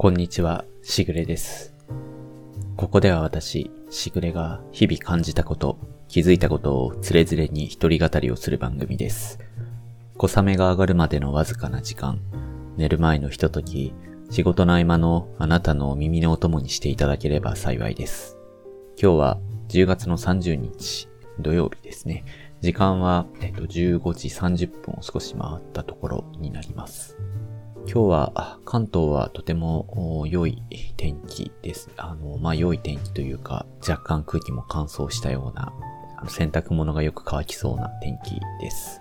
こんにちは、しぐれです。ここでは私、しぐれが日々感じたこと、気づいたことをつれづれに一人語りをする番組です。小雨が上がるまでのわずかな時間、寝る前のひととき、仕事の合間のあなたのお耳のお供にしていただければ幸いです。今日は10月の30日、土曜日ですね。時間は、15時30分を少し回ったところになります。今日は関東はとても良い天気です。良い天気というか、若干空気も乾燥したような、洗濯物がよく乾きそうな天気です。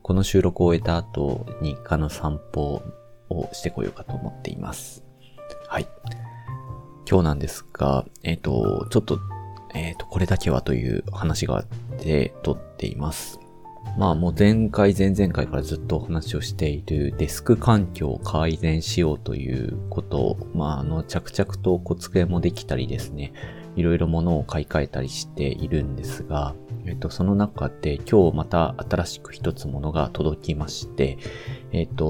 この収録を終えた後、日課の散歩をしてこようかと思っています。はい。今日なんですが、これだけはという話があって撮っています。まあもう前回前々回からずっとお話をしているデスク環境を改善しようということを、着々と机もできたりですね、いろいろ物を買い替えたりしているんですが、その中で今日また新しく一つ物が届きまして、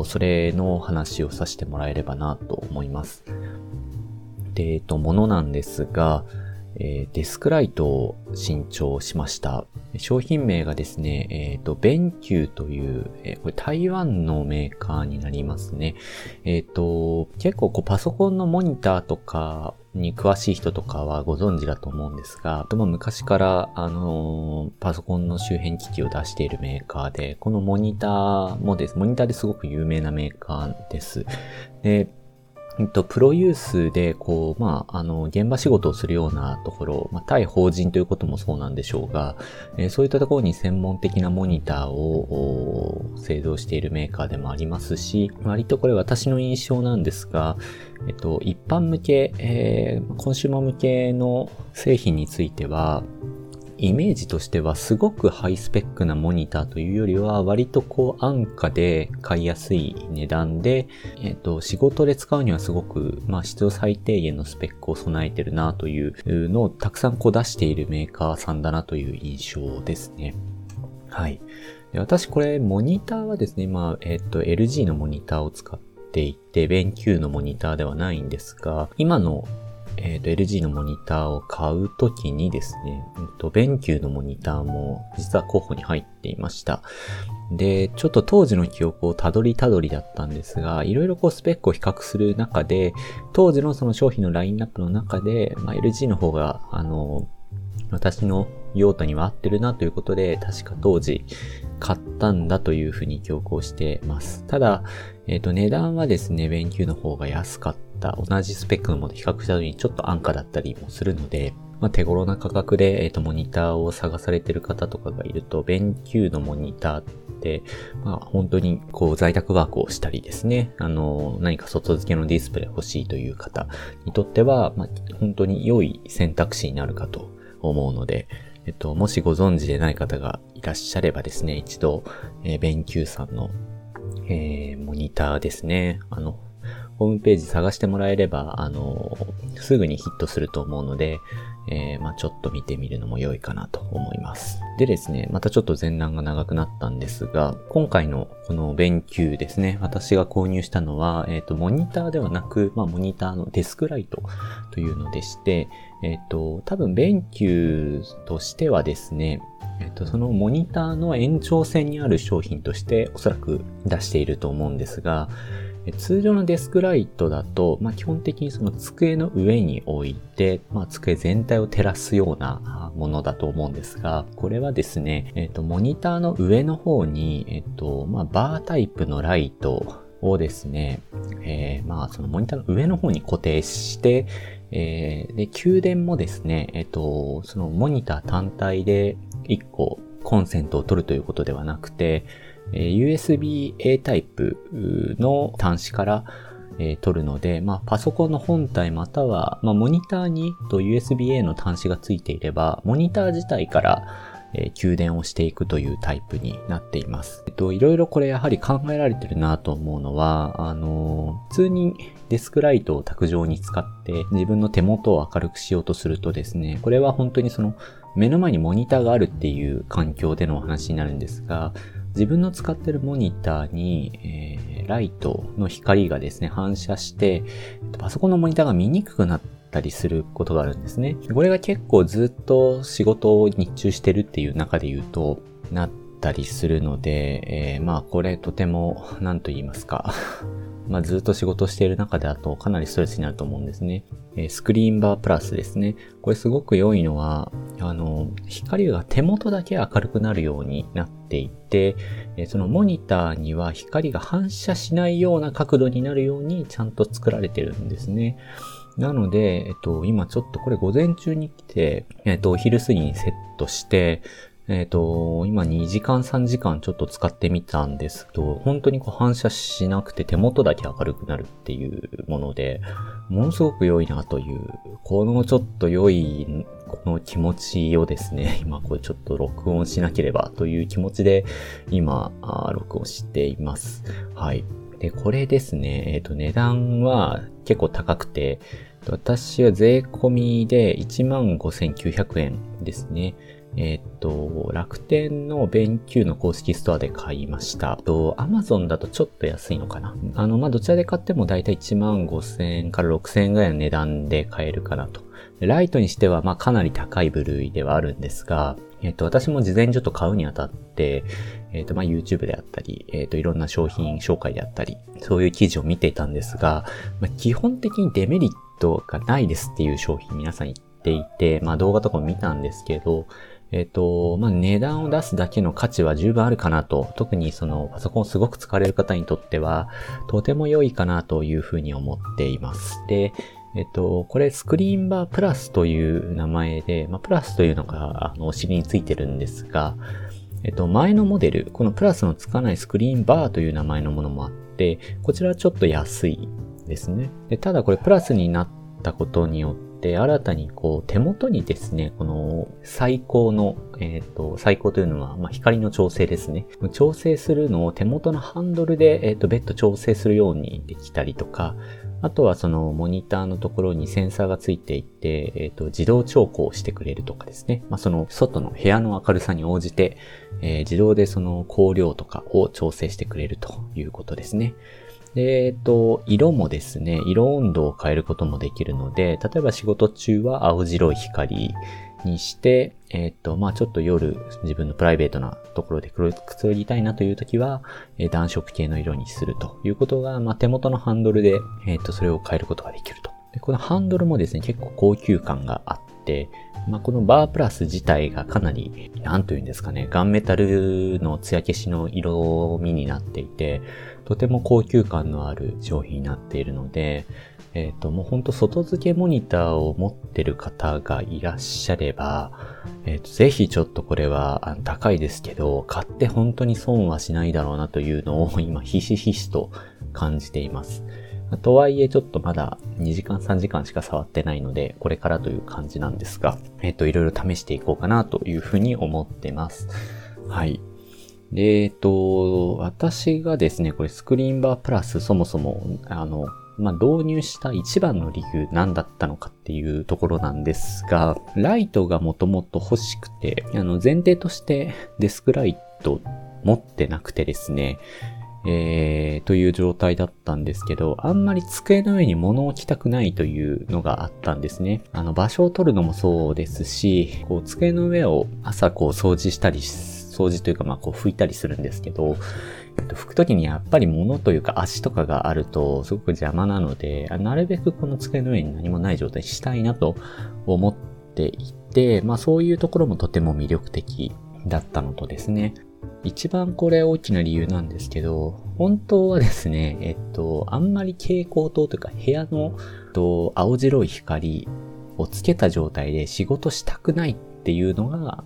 それの話をさせてもらえればなと思います。で、物なんですが、デスクライトを新調しました。商品名がですね、BenQ という、これ台湾のメーカーになりますね。結構パソコンのモニターとかに詳しい人とかはご存知だと思うんですが、でも昔からパソコンの周辺機器を出しているメーカーで、このモニターもです。モニターですごく有名なメーカーです。でプロユースで、現場仕事をするようなところ、対法人ということもそうなんでしょうが、そういったところに専門的なモニターを製造しているメーカーでもありますし、割とこれ私の印象なんですが、一般向け、コンシューマー向けの製品については、イメージとしてはすごくハイスペックなモニターというよりは割と安価で買いやすい値段で、仕事で使うにはすごく、必要最低限のスペックを備えてるなというのをたくさん出しているメーカーさんだなという印象ですね。はい。で、私これモニターはですね、LG のモニターを使っていて、BenQ のモニターではないんですが、今のLG のモニターを買うときにですね、BenQ のモニターも実は候補に入っていました。で、ちょっと当時の記憶をたどりだったんですが、いろいろスペックを比較する中で、当時のその商品のラインナップの中で、LG の方が、私の用途には合ってるなということで、確か当時買ったんだというふうに記憶をしてます。ただ、値段はですね、BenQ の方が安かった。同じスペックのものと比較した時にちょっと安価だったりもするので、手頃な価格で、モニターを探されている方とかがいると、BenQ のモニターって、本当に在宅ワークをしたりですね、何か外付けのディスプレイ欲しいという方にとっては、本当に良い選択肢になるかと思うので、もしご存知でない方がいらっしゃればですね、一度、BenQ さんの、モニターですね、ホームページ探してもらえれば、すぐにヒットすると思うので、ちょっと見てみるのも良いかなと思います。でですね、またちょっと前段が長くなったんですが、今回のこのBenQですね、私が購入したのは、モニターではなく、モニターのデスクライトというのでして、多分BenQとしてはですね、そのモニターの延長線にある商品としておそらく出していると思うんですが、通常のデスクライトだと、基本的にその机の上に置いて、机全体を照らすようなものだと思うんですが、これはですね、モニターの上の方に、バータイプのライトをですね、そのモニターの上の方に固定して、で、給電もですね、そのモニター単体で1個コンセントを取るということではなくて、USB-A タイプの端子から取るので、パソコンの本体または、モニターに USB-A の端子がついていれば、モニター自体から給電をしていくというタイプになっています。いろいろこれやはり考えられてるなと思うのは、普通にデスクライトを卓上に使って自分の手元を明るくしようとするとですね、これは本当にその目の前にモニターがあるっていう環境でのお話になるんですが、自分の使ってるモニターに、ライトの光がですね反射してパソコンのモニターが見にくくなったりすることがあるんですね。これが結構ずっと仕事を日中してるっていう中で言うとなったりするので、まあこれとても何と言いますかまあずっと仕事している中でだとかなりストレスになると思うんですね。スクリーンバープラスですね。これすごく良いのは、光が手元だけ明るくなるようになっていて、そのモニターには光が反射しないような角度になるようにちゃんと作られてるんですね。なので、今ちょっとこれ午前中に来て、お昼過ぎにセットして、今2時間3時間ちょっと使ってみたんですけど、本当にこう反射しなくて手元だけ明るくなるっていうもので、ものすごく良いなという、このちょっと良い、この気持ちをですね、今これちょっと録音しなければという気持ちで、今、録音しています。はい。で、これですね、値段は結構高くて、私は税込みで 15,900 円ですね。楽天のBenQの公式ストアで買いました。Amazon だとちょっと安いのかな。どちらで買ってもだいたい 15,000 円から 6,000 円ぐらいの値段で買えるかなと。ライトにしては、まあ、かなり高い部類ではあるんですが、私も事前にちょっと買うにあたって、まあ、YouTube であったり、いろんな商品紹介であったり、そういう記事を見ていたんですが、まあ、基本的にデメリットがないですっていう商品皆さん言っていて、まあ、動画とかも見たんですけど、まあ、値段を出すだけの価値は十分あるかなと、特にそのパソコンをすごく使われる方にとっては、とても良いかなというふうに思っています。で、これスクリーンバープラスという名前で、まあ、プラスというのがお尻についてるんですが、前のモデル、このプラスのつかないスクリーンバーという名前のものもあって、こちらはちょっと安いですね。で、ただこれプラスになったことによって、で、新たにこう手元にですね、この最高の、最高というのは、まあ、光の調整ですね。調整するのを手元のハンドルで、別途調整するようにできたりとか、あとはそのモニターのところにセンサーがついていて、自動調光してくれるとかですね。まあ、その外の部屋の明るさに応じて、自動でその光量とかを調整してくれるということですね。で、色もですね、色温度を変えることもできるので、例えば仕事中は青白い光にして、まあちょっと夜自分のプライベートなところでくつろぎたいなという時は、暖色系の色にするということが、まあ手元のハンドルで、それを変えることができると。で、このハンドルもですね、結構高級感があって、まあこのバープラス自体がかなり、なんというんですかね、ガンメタルの艶消しの色味になっていて、とても高級感のある商品になっているので、もうほんと外付けモニターを持ってる方がいらっしゃれば、ぜひちょっとこれは高いですけど、買って本当に損はしないだろうなというのを今ひしひしと感じています。とはいえちょっとまだ2時間3時間しか触ってないので、これからという感じなんですが、いろいろ試していこうかなというふうに思ってます。はい。で、私がですね、これスクリーンバープラスそもそも、まあ、導入した一番の理由何だったのかっていうところなんですが、ライトがもともと欲しくて、前提としてデスクライト持ってなくてですね、という状態だったんですけど、あんまり机の上に物を置きたくないというのがあったんですね。場所を取るのもそうですし、こう机の上を朝こう掃除したり掃除というか、まあこう拭いたりするんですけど、拭くときにやっぱり物というか足とかがあるとすごく邪魔なので、なるべくこの机の上に何もない状態にしたいなと思っていて、まあそういうところもとても魅力的だったのとですね、一番これ大きな理由なんですけど、本当はですね、あんまり蛍光灯というか部屋の、青白い光をつけた状態で仕事したくないっていうのが、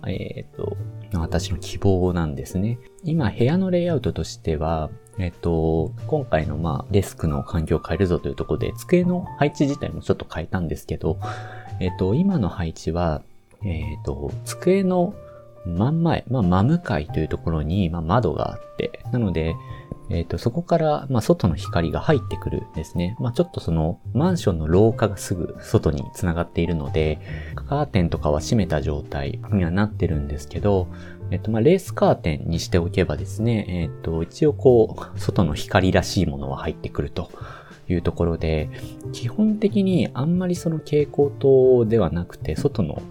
私の希望なんですね。今部屋のレイアウトとしては、今回のまあデスクの環境を変えるぞというところで、机の配置自体もちょっと変えたんですけど、今の配置は、机の真ん前、まあ、真向かいというところに、まあ、窓があって、なので、そこから、まあ、外の光が入ってくるんですね。まあ、ちょっとその、マンションの廊下がすぐ外に繋がっているので、カーテンとかは閉めた状態にはなってるんですけど、レースカーテンにしておけばですね、一応こう、外の光らしいものは入ってくるというところで、基本的にあんまりその蛍光灯ではなくて、外の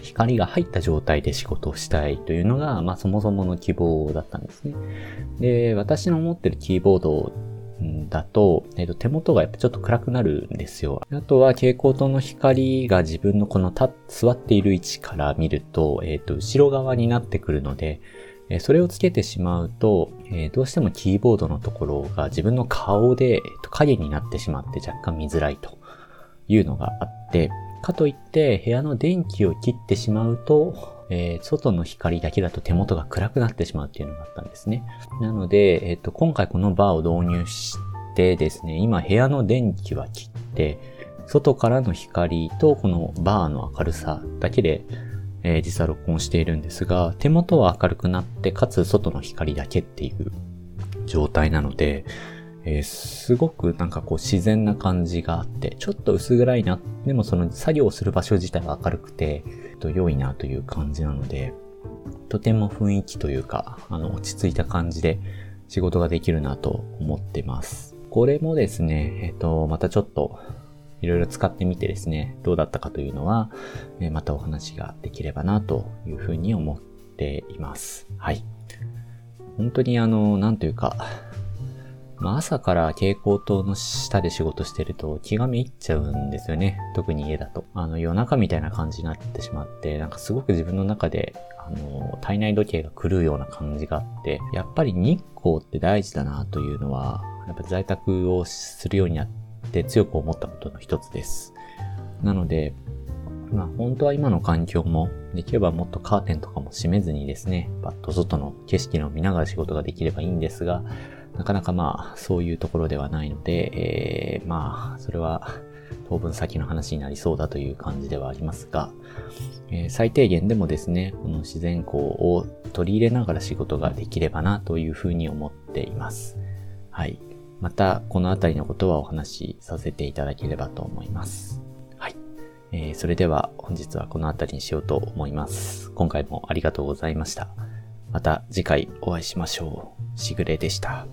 光が入った状態で仕事をしたいというのが、そもそもの希望だったんですね。で、私の持ってるキーボードだと、手元がやっぱちょっと暗くなるんですよ。あとは蛍光灯の光が自分のこの座っている位置から見ると、後ろ側になってくるので、それをつけてしまうと、どうしてもキーボードのところが自分の顔で、影になってしまって若干見づらいというのがあって、かといって部屋の電気を切ってしまうと、外の光だけだと手元が暗くなってしまうっていうのがあったんですね。なので、今回このバーを導入してですね、今部屋の電気は切って、外からの光とこのバーの明るさだけで、実は録音しているんですが、手元は明るくなって、かつ外の光だけっていう状態なので、すごくなんかこう自然な感じがあって、ちょっと薄暗いな。でもその作業をする場所自体は明るくて、良いなという感じなので、とても雰囲気というか、落ち着いた感じで仕事ができるなと思ってます。これもですね、またちょっといろいろ使ってみてですね、どうだったかというのは、またお話ができればなというふうに思っています。はい。本当になんというか、朝から蛍光灯の下で仕事してると気がめいっちゃうんですよね。特に家だと。夜中みたいな感じになってしまって、なんかすごく自分の中で、体内時計が狂うような感じがあって、やっぱり日光って大事だなというのは、やっぱ在宅をするようになって強く思ったことの一つです。なので、本当は今の環境も、できればもっとカーテンとかも閉めずにですね、パッと外の景色を見ながら仕事ができればいいんですが、なかなかそういうところではないので、それは当分先の話になりそうだという感じではありますが、最低限でもですね、この自然光を取り入れながら仕事ができればなというふうに思っています。はい。またこのあたりのことはお話しさせていただければと思います。はい。それでは本日はこのあたりにしようと思います。今回もありがとうございました。また次回お会いしましょう。しぐれでした。